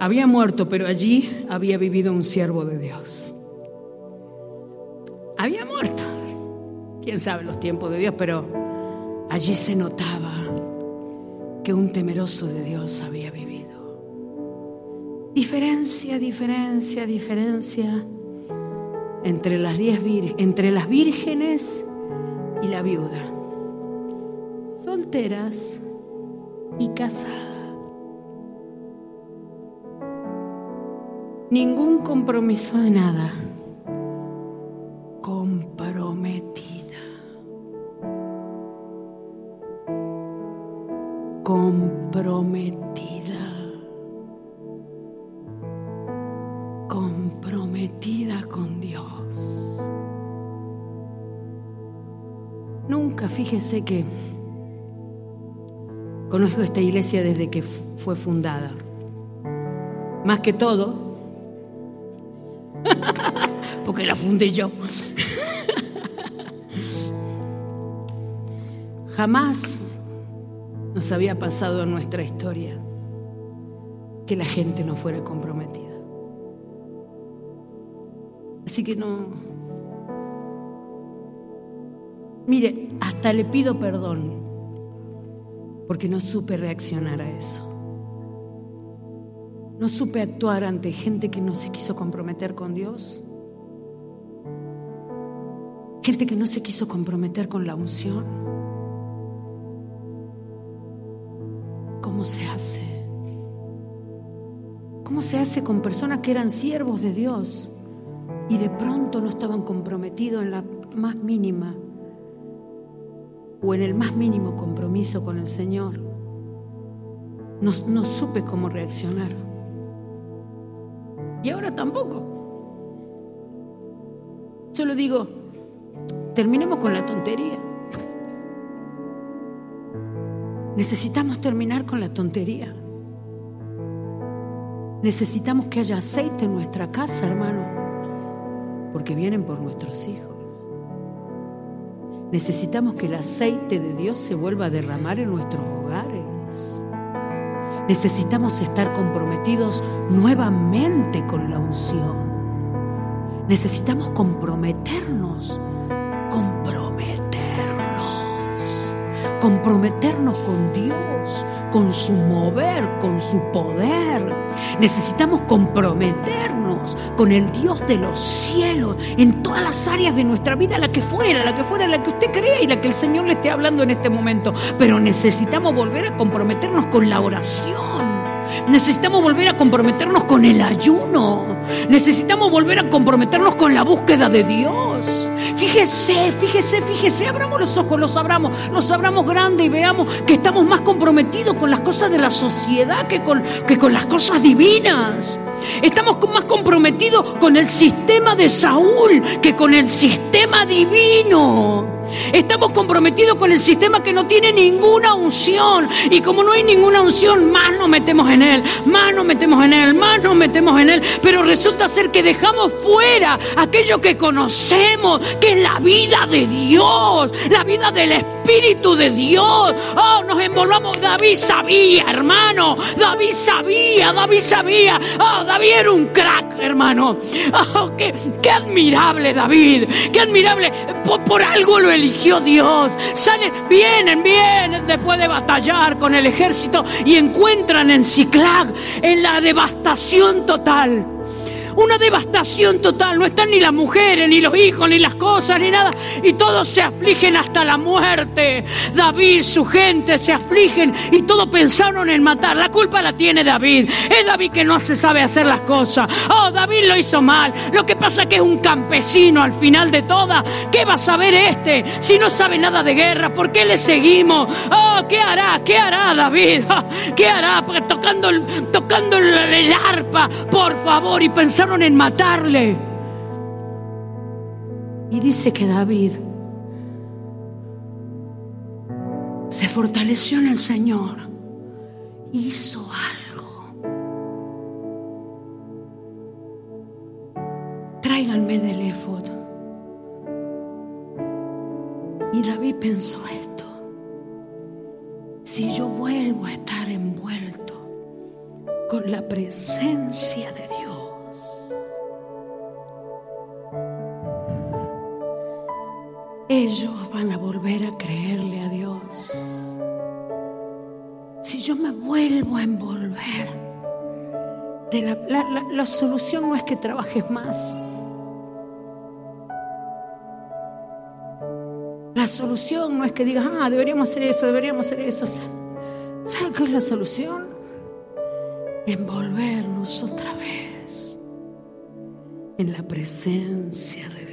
había muerto, pero allí había vivido un siervo de Dios. Había muerto. Quién sabe los tiempos de Dios, pero allí se notaba que un temeroso de Dios había vivido. Diferencia, diferencia, diferencia entre las diez vir- entre las vírgenes y la viuda. Solteras y casadas. Ningún compromiso de nada. Comprometida. Comprometida. Comprometida con Dios. Nunca, fíjese que conozco esta iglesia desde que fue fundada. Más que todo porque la fundé yo. Jamás nos había pasado en nuestra historia que la gente no fuera comprometida. Así que no. Mire, hasta le pido perdón porque no supe reaccionar a eso. No supe actuar ante gente que no se quiso comprometer con Dios. Gente que no se quiso comprometer con la unción. ¿Cómo se hace? ¿Cómo se hace con personas que eran siervos de Dios y de pronto no estaban comprometidos en la más mínima o en el más mínimo compromiso con el Señor? No, no supe cómo reaccionar. Y ahora tampoco. Solo digo, terminemos con la tontería. Necesitamos terminar con la tontería. Necesitamos que haya aceite en nuestra casa, hermano, porque vienen por nuestros hijos. Necesitamos que el aceite de Dios se vuelva a derramar en nuestros hogares. Necesitamos estar comprometidos nuevamente con la unción. Necesitamos comprometernos, comprometernos, comprometernos con Dios, con su mover, con su poder. Necesitamos comprometernos con el Dios de los cielos en todas las áreas de nuestra vida, la que fuera, la que fuera, la que usted crea y la que el Señor le esté hablando en este momento. Pero necesitamos volver a comprometernos con la oración. Necesitamos volver a comprometernos con el ayuno. Necesitamos volver a comprometernos con la búsqueda de Dios. Fíjese, fíjese, fíjese. Abramos los ojos, los abramos, los abramos grande y veamos que estamos más comprometidos con las cosas de la sociedad que con, que con las cosas divinas. Estamos más comprometidos con el sistema de Saúl que con el sistema divino. Estamos comprometidos con el sistema que no tiene ninguna unción. Y como no hay ninguna unción, más nos metemos en él, más nos metemos en él, más nos metemos en él. Pero resulta ser que dejamos fuera aquello que conocemos, que es la vida de Dios, la vida del Espíritu. Espíritu de Dios. Oh, nos envolvamos. David sabía, hermano. David sabía, David sabía. Oh, David era un crack, hermano. Oh, qué, qué admirable David. Qué admirable. Por, por algo lo eligió Dios. Salen, vienen, vienen después de batallar con el ejército y encuentran en Siclag, en la devastación total. Una devastación total, no están ni las mujeres, ni los hijos, ni las cosas, ni nada, y todos se afligen hasta la muerte. David, su gente, se afligen y todos pensaron en matar. La culpa la tiene David, es David que no se sabe hacer las cosas. Oh, David lo hizo mal, lo que pasa es que es un campesino al final de todas. ¿Qué va a saber este si no sabe nada de guerra? ¿Por qué le seguimos? Oh, ¿qué hará? ¿Qué hará David? Oh, ¿qué hará? Tocando, tocando el, el arpa, por favor, y pensando en matarle. Y dice que David se fortaleció en el Señor, hizo algo. Tráiganme del efod. Y David pensó esto: si yo vuelvo a estar envuelto con la presencia de Dios, ellos van a volver a creerle a Dios. Si yo me vuelvo a envolver de la, la, la, la solución no es que trabajes más. La solución no es que digas, ah, deberíamos hacer eso, deberíamos hacer eso. ¿Sabes qué es la solución? Envolvernos otra vez en la presencia de Dios.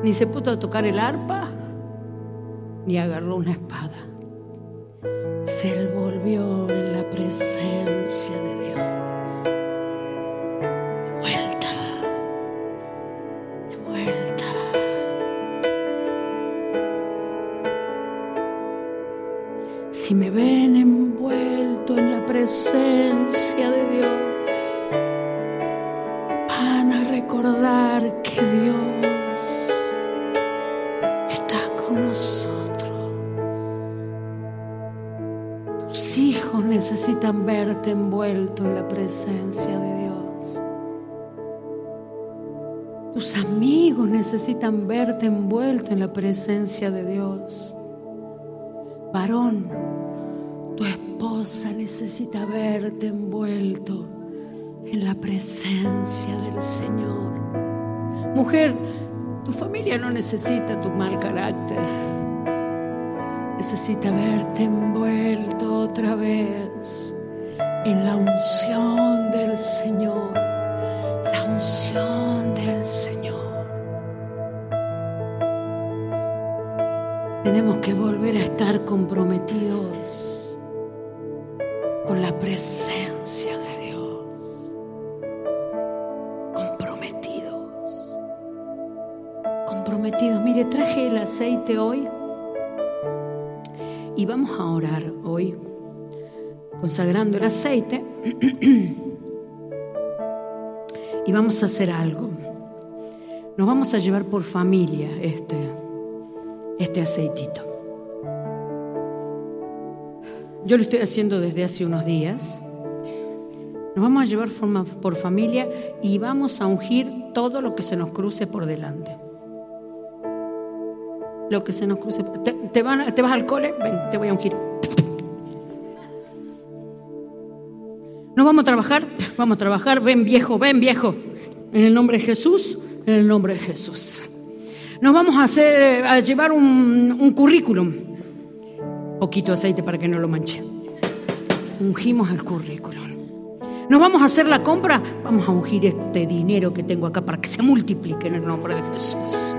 Ni se puso a tocar el arpa, ni agarró una espada. Se envolvió en la presencia de Dios. De vuelta, de vuelta. Si me ven envuelto en la presencia de Dios, van a recordar que Dios nosotros. Tus hijos necesitan verte envuelto en la presencia de Dios. Tus amigos necesitan verte envuelto en la presencia de Dios. Varón, tu esposa necesita verte envuelto en la presencia del Señor. Mujer, tu familia no necesita tu mal carácter. Necesita verte envuelto otra vez en la unción del Señor. La unción del Señor. Tenemos que volver a estar comprometidos con la presencia de Dios. Mire, traje el aceite hoy y vamos a orar hoy consagrando el aceite y vamos a hacer algo. Nos vamos a llevar por familia este, este aceitito. Yo lo estoy haciendo desde hace unos días. Nos vamos a llevar por familia y vamos a ungir todo lo que se nos cruce por delante. Lo que se nos cruce. ¿Te, te, van, te vas al cole? Ven, te voy a ungir. ¿No vamos a trabajar? Vamos a trabajar. Ven viejo, ven viejo. En el nombre de Jesús, en el nombre de Jesús. Nos vamos a, hacer, a llevar un, un currículum. Poquito aceite para que no lo manche. Ungimos el currículum. ¿Nos vamos a hacer la compra? Vamos a ungir este dinero que tengo acá para que se multiplique en el nombre de Jesús.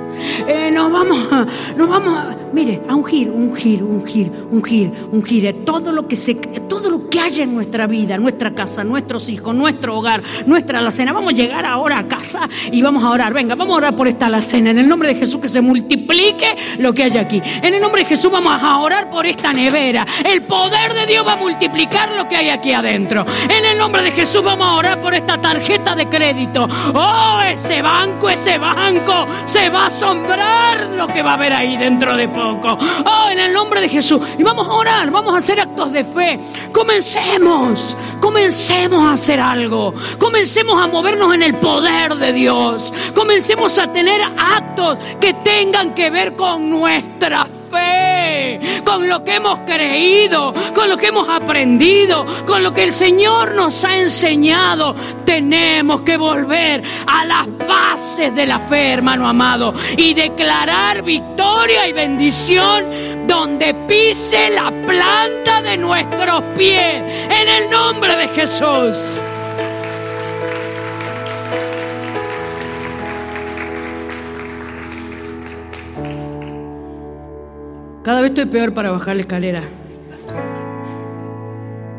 Eh, nos vamos a, nos vamos a, mire, a ungir, ungir, ungir, ungir, ungir todo lo que se, todo lo que haya en nuestra vida, nuestra casa, nuestros hijos, nuestro hogar, nuestra alacena. Vamos a llegar ahora a casa y vamos a orar. Venga, vamos a orar por esta alacena. En el nombre de Jesús, que se multiplique lo que haya aquí. En el nombre de Jesús vamos a orar por esta nevera. El poder de Dios va a multiplicar lo que hay aquí adentro. En el nombre de Jesús. Jesús, vamos a orar por esta tarjeta de crédito. Oh, ese banco, ese banco se va a asombrar lo que va a haber ahí dentro de poco. Oh, en el nombre de Jesús. Y vamos a orar, vamos a hacer actos de fe. Comencemos, comencemos a hacer algo. Comencemos a movernos en el poder de Dios. Comencemos a tener actos que tengan que ver con nuestra fe. Fe, con lo que hemos creído, con lo que hemos aprendido, con lo que el Señor nos ha enseñado. Tenemos que volver a las bases de la fe, hermano amado, y declarar victoria y bendición donde pise la planta de nuestros pies, en el nombre de Jesús. Cada vez estoy peor para bajar la escalera.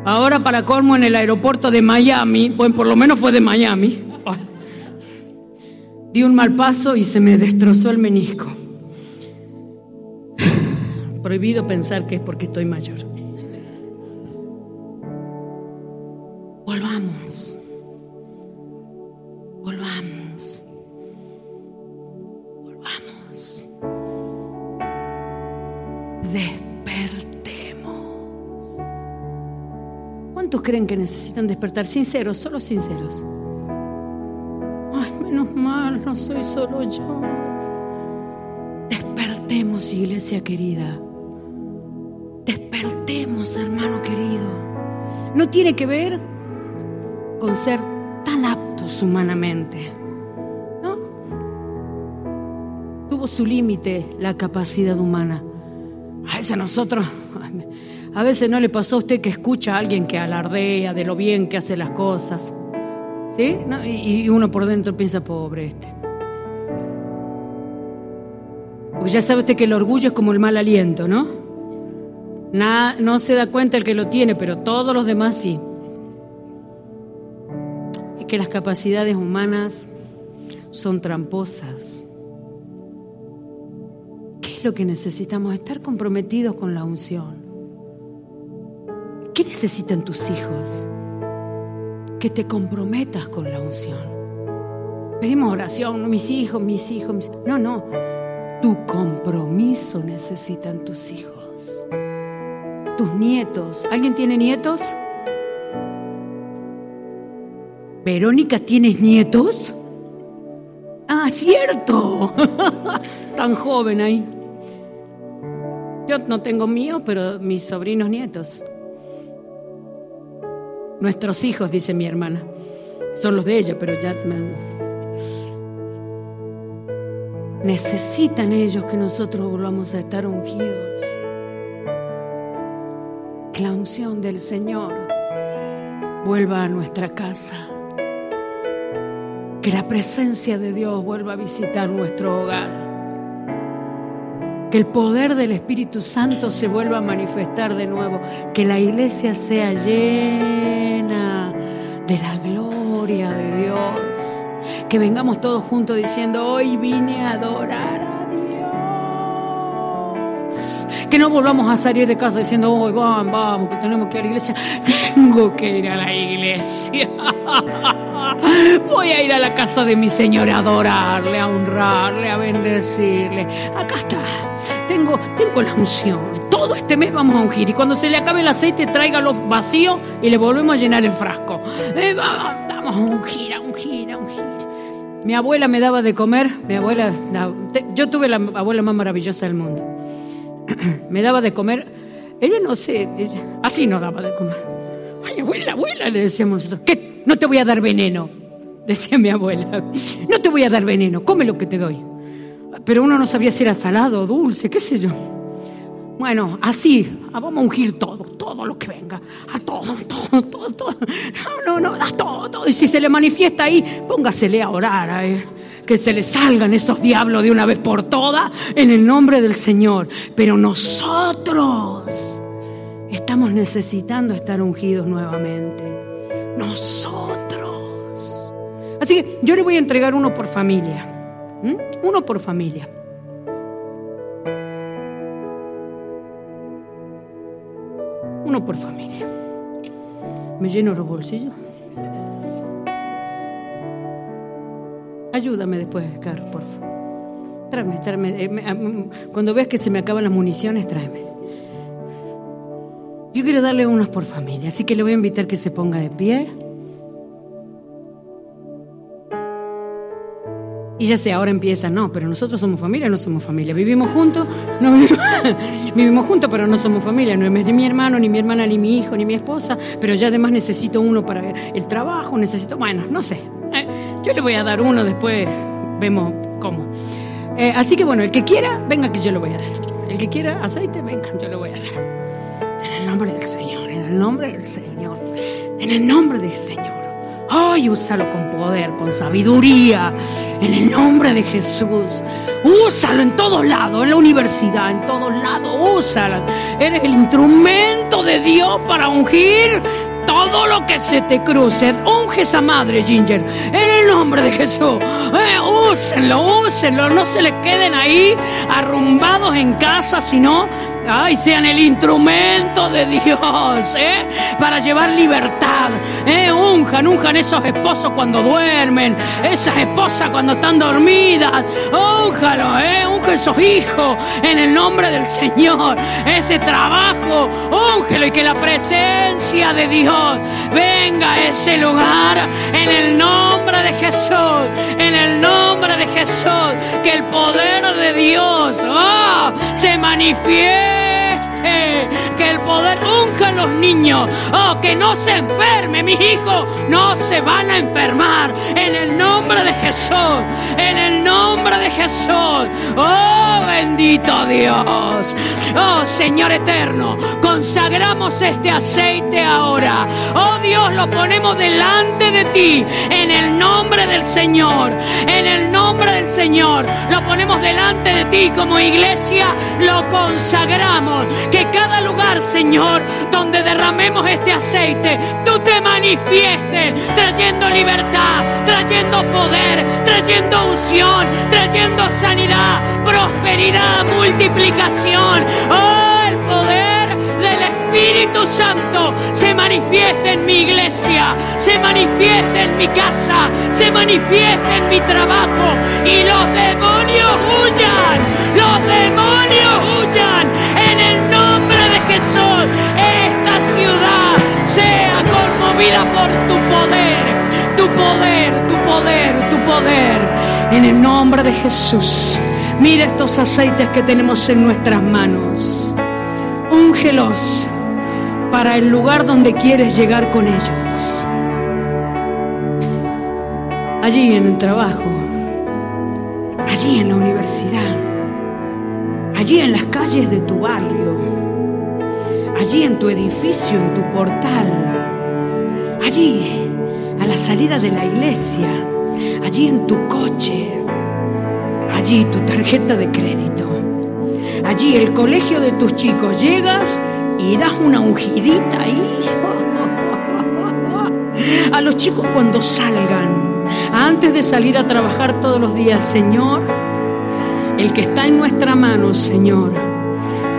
Ahora, para colmo, en el aeropuerto de Miami, bueno, por lo menos fue de Miami, oh, di un mal paso y se me destrozó el menisco. Prohibido pensar que es porque estoy mayor. Volvamos. Volvamos. Volvamos. Despertemos. ¿Cuántos creen que necesitan despertar? Sinceros, solo sinceros. Ay, menos mal, no soy solo yo. Despertemos, iglesia querida. Despertemos, hermano querido. No tiene que ver con ser tan aptos humanamente, ¿no? Tuvo su límite la capacidad humana. A veces nosotros, a veces no le pasó a usted que escucha a alguien que alardea de lo bien que hace las cosas, ¿sí? ¿No? Y, y uno por dentro piensa, pobre este. Porque ya sabe usted que el orgullo es como el mal aliento, ¿no? Nada, no se da cuenta el que lo tiene, pero todos los demás sí. Es que las capacidades humanas son tramposas. Lo que necesitamos, estar comprometidos con la unción. ¿Qué necesitan tus hijos? Que te comprometas con la unción. Pedimos oración, mis hijos, mis hijos, mis... no, no, tu compromiso necesitan tus hijos, tus nietos. ¿Alguien tiene nietos? Verónica, ¿tienes nietos? Ah, cierto. Tan joven ahí. Yo no tengo mío, pero mis sobrinos nietos. Nuestros hijos, dice mi hermana. Son los de ella, pero ya... Necesitan ellos que nosotros volvamos a estar ungidos. Que la unción del Señor vuelva a nuestra casa. Que la presencia de Dios vuelva a visitar nuestro hogar. Que el poder del Espíritu Santo se vuelva a manifestar de nuevo. Que la iglesia sea llena de la gloria de Dios. Que vengamos todos juntos diciendo, hoy vine a adorar a Dios. Que no volvamos a salir de casa diciendo, hoy vamos, vamos, que tenemos que ir a la iglesia. Tengo que ir a la iglesia. Voy a ir a la casa de mi Señor a adorarle, a honrarle, a bendecirle. Acá está, tengo, tengo la unción. Todo este mes vamos a ungir. Y cuando se le acabe el aceite, tráigalo vacío y le volvemos a llenar el frasco. Eh, vamos a ungir, a ungir, a ungir. Mi abuela me daba de comer. Mi abuela, la, yo tuve la abuela más maravillosa del mundo. Me daba de comer. Ella no sé, ella, así no daba de comer. Ay, abuela, abuela, le decíamos nosotros. ¿Qué? No te voy a dar veneno, decía mi abuela. No te voy a dar veneno, come lo que te doy. Pero uno no sabía si era salado o dulce, qué sé yo. Bueno, así, vamos a ungir todo, todo lo que venga. A todo, todo, todo, todo. No, no, no, a todo, todo. Y si se le manifiesta ahí, póngasele a orar, eh. Que se le salgan esos diablos de una vez por todas, en el nombre del Señor. Pero nosotros estamos necesitando estar ungidos nuevamente. Nosotros. Así que yo le voy a entregar uno por familia. ¿Mm? Uno por familia. Uno por familia. Me lleno los bolsillos. Ayúdame después, Caro, por favor. Tráeme, tráeme. Cuando veas que se me acaban las municiones, tráeme. Yo quiero darle unos por familia, así que le voy a invitar que se ponga de pie. Y ya sé, ahora empieza, no, pero nosotros somos familia, no somos familia. Vivimos juntos, no vivimos, vivimos juntos, pero no somos familia. No es ni mi hermano, ni mi hermana, ni mi hijo, ni mi esposa, pero ya además necesito uno para el trabajo, necesito, bueno, no sé. Yo le voy a dar uno, después vemos cómo. Eh, así que bueno, el que quiera, venga que yo lo voy a dar. El que quiera aceite, venga, yo lo voy a dar. En el nombre del Señor, en el nombre del Señor, en el nombre del Señor. Ay, úsalo con poder, con sabiduría, en el nombre de Jesús. Úsalo en todos lados, en la universidad, en todos lados, úsalo. Eres el instrumento de Dios para ungir todo lo que se te cruce. Unge esa madre, Ginger, en el nombre de Jesús. Eh, úsenlo, úsenlo, no se les queden ahí arrumbados en casa, sino... Ay, sean el instrumento de Dios, ¿eh? Para llevar libertad, ¿eh? Unjan, unjan esos esposos cuando duermen, esas esposas cuando están dormidas, únjalo, ¿eh? Unjan esos hijos en el nombre del Señor, ese trabajo, úngelo y que la presencia de Dios venga a ese lugar en el nombre de Jesús, en el nombre de Jesús, que el poder de Dios, oh, se manifieste. Que el poder unja a los niños, oh, que no se enferme, mis hijos no se van a enfermar en el nombre de Jesús, en el nombre de Jesús. Oh, bendito Dios, oh Señor eterno, consagramos este aceite ahora, oh Dios, lo ponemos delante de ti en el nombre del Señor, en el nombre del Señor lo ponemos delante de ti como iglesia, lo consagramos. Que cada lugar, Señor, donde derramemos este aceite, tú te manifiestes trayendo libertad, trayendo poder, trayendo unción, trayendo sanidad, prosperidad, multiplicación. ¡Oh, el poder del Espíritu Santo se manifiesta en mi iglesia, se manifiesta en mi casa, se manifiesta en mi trabajo! Y los demonios huyan, los demonios huyan. Esta ciudad sea conmovida por tu poder, tu poder, tu poder, tu poder. En el nombre de Jesús, mira estos aceites que tenemos en nuestras manos. Úngelos para el lugar donde quieres llegar con ellos. Allí en el trabajo, allí en la universidad, allí en las calles de tu barrio, allí en tu edificio, en tu portal, allí a la salida de la iglesia, allí en tu coche, allí tu tarjeta de crédito, allí el colegio de tus chicos. Llegas y das una ungidita ahí a los chicos cuando salgan, antes de salir a trabajar todos los días. Señor, el que está en nuestra mano, Señor,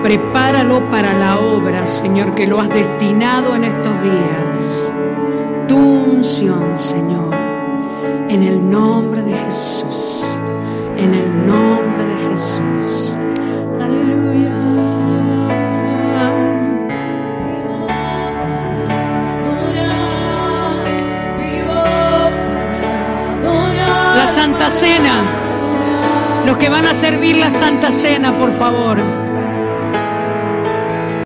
prepáralo para la obra, Señor, que lo has destinado en estos días. Tu unción, Señor, en el nombre de Jesús, en el nombre de Jesús. Aleluya. La Santa Cena, los que van a servir la Santa Cena, por favor.